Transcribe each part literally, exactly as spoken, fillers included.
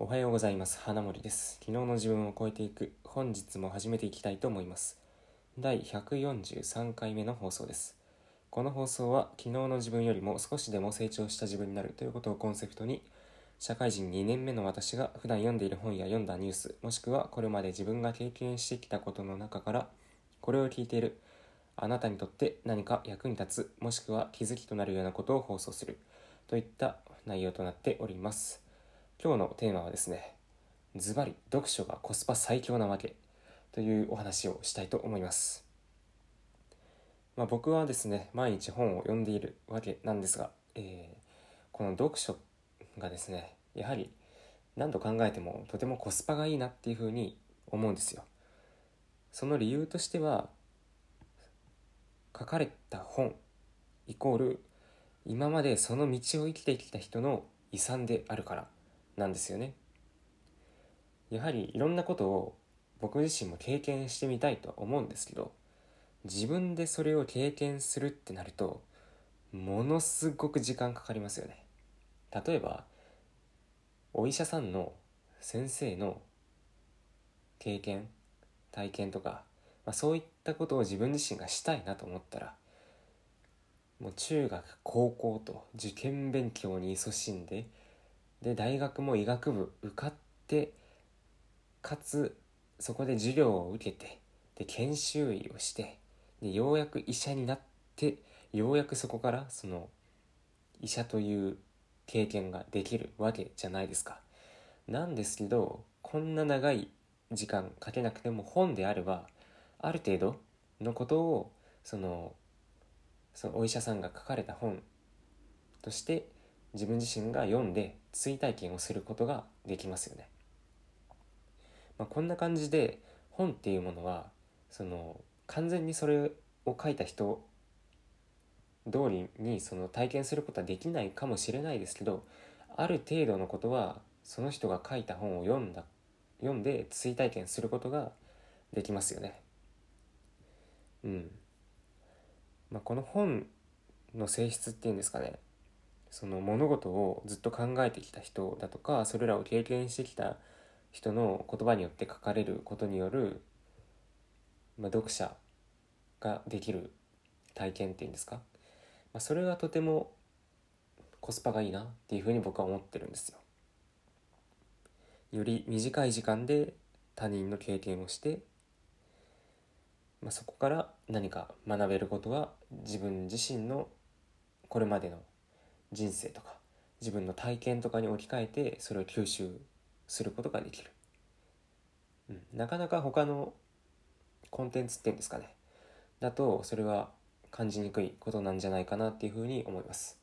おはようございます。花森です。昨日の自分を超えていく、本日も始めていきたいと思います。だいひゃくよんじゅうさんかいめの放送です。この放送は昨日の自分よりも少しでも成長した自分になるということをコンセプトに、社会人にねんめの私が普段読んでいる本や読んだニュース、もしくはこれまで自分が経験してきたことの中から、これを聞いているあなたにとって何か役に立つ、もしくは気づきとなるようなことを放送するといった内容となっております。今日のテーマはですね、ズバリ読書がコスパ最強なわけというお話をしたいと思います。まあ、僕はですね、毎日本を読んでいるわけなんですが、えー、この読書がですね、やはり何度考えてもとてもコスパがいいなっていうふうに思うんですよ。その理由としては、書かれた本イコール今までその道を生きてきた人の遺産であるからなんですよね。やはりいろんなことを僕自身も経験してみたいとは思うんですけど、自分でそれを経験するってなるとものすごく時間かかりますよね。例えばお医者さんの先生の経験体験とか、まあ、そういったことを自分自身がしたいなと思ったら、もう中学高校と受験勉強に勤しんで、で大学も医学部受かって、かつそこで授業を受けて、で研修医をして、でようやく医者になって、ようやくそこからその医者という経験ができるわけじゃないですか。なんですけど、こんな長い時間かけなくても本であれば、ある程度のことをそのそのお医者さんが書かれた本として自分自身が読んで追体験をすることができますよね。まあ、こんな感じで本っていうものは、その完全にそれを書いた人通りにその体験することはできないかもしれないですけど、ある程度のことはその人が書いた本を読んだ読んで追体験することができますよね。うん。まあ、この本の性質っていうんですかね、その物事をずっと考えてきた人だとか、それらを経験してきた人の言葉によって書かれることによる、まあ、読者ができる体験っていうんですか、まあ、それがとてもコスパがいいなっていうふうに僕は思ってるんですよ。より短い時間で他人の経験をして、まあ、そこから何か学べることは、自分自身のこれまでの人生とか自分の体験とかに置き換えて、それを吸収することができる、うん、なかなか他のコンテンツっていうんですかね、だとそれは感じにくいことなんじゃないかなっていうふうに思います。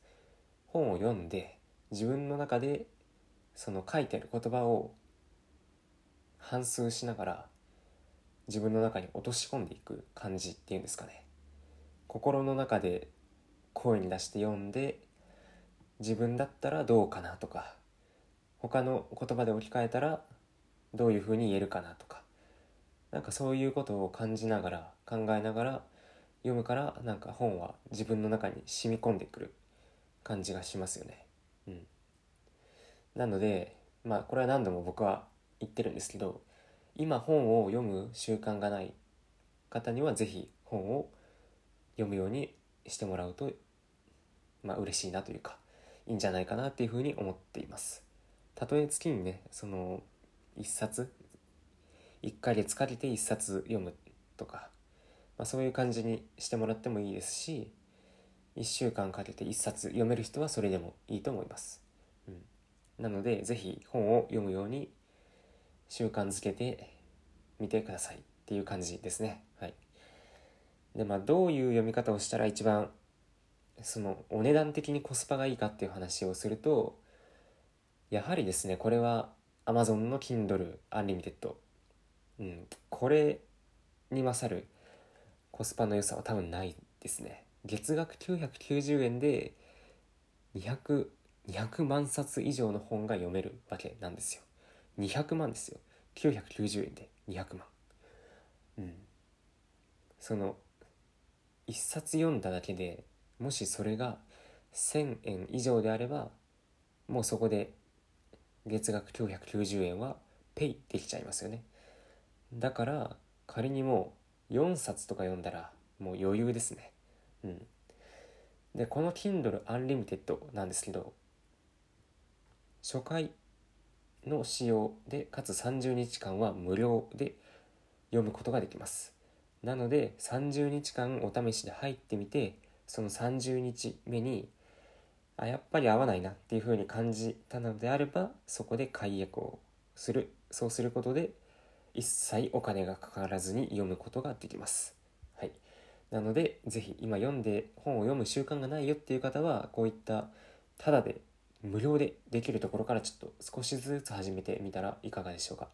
本を読んで自分の中でその書いてある言葉を反芻しながら自分の中に落とし込んでいく感じっていうんですかね、心の中で声に出して読んで、自分だったらどうかなとか、他の言葉で置き換えたらどういうふうに言えるかなとか、なんかそういうことを感じながら考えながら読むから、なんか本は自分の中に染み込んでくる感じがしますよね。うん。なので、まあこれは何度も僕は言ってるんですけど、今本を読む習慣がない方にはぜひ本を読むようにしてもらうと、まあ嬉しいなというか、いいんじゃないかなっていうふうに思っています。たとえ月にね、そのいっさついっかげつかけていっさつ読むとか、まあ、そういう感じにしてもらってもいいですし、いっしゅうかんかけていっさつ読める人はそれでもいいと思います。うん、なのでぜひ本を読むように習慣づけてみてくださいっていう感じですね。はい。で、まあどういう読み方をしたら一番そのお値段的にコスパがいいかっていう話をすると、やはりですね、これは Amazon の Kindle Unlimited、うん、これに勝るコスパの良さは多分ないですね。月額きゅうひゃくきゅうじゅうえんでにひゃくまんさつ以上の本が読めるわけなんですよ。にひゃくまんですよ。きゅうひゃくきゅうじゅうえんでにひゃくまん、うん、そのいっさつ読んだだけで、もしそれがせんえん以上であれば、もうそこで月額きゅうひゃくきゅうじゅうえんはペイできちゃいますよね。だから仮にもうよんさつとか読んだらもう余裕ですね。うん。で、この Kindle Unlimited なんですけど、初回の使用でかつさんじゅうにちかんは無料で読むことができます。なのでさんじゅうにちかんお試しで入ってみて、そのさんじゅうにちめにあやっぱり合わないなっていう風に感じたのであれば、そこで解約をする。そうすることで一切お金がかからずに読むことができます。はい、なのでぜひ今読んで本を読む習慣がないよっていう方は、こういったただで無料でできるところからちょっと少しずつ始めてみたらいかがでしょうか。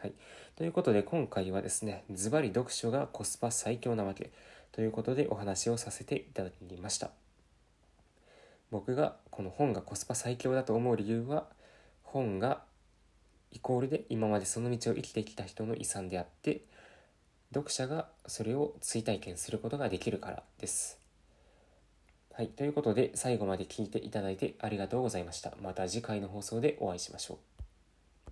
はい、ということで今回はですね、ズバリ読書がコスパ最強なわけということでお話をさせていただきました。僕がこの本がコスパ最強だと思う理由は、本がイコールで今までその道を生きてきた人の遺産であって、読者がそれを追体験することができるからです。はい、ということで最後まで聞いていただいてありがとうございました。また次回の放送でお会いしましょう。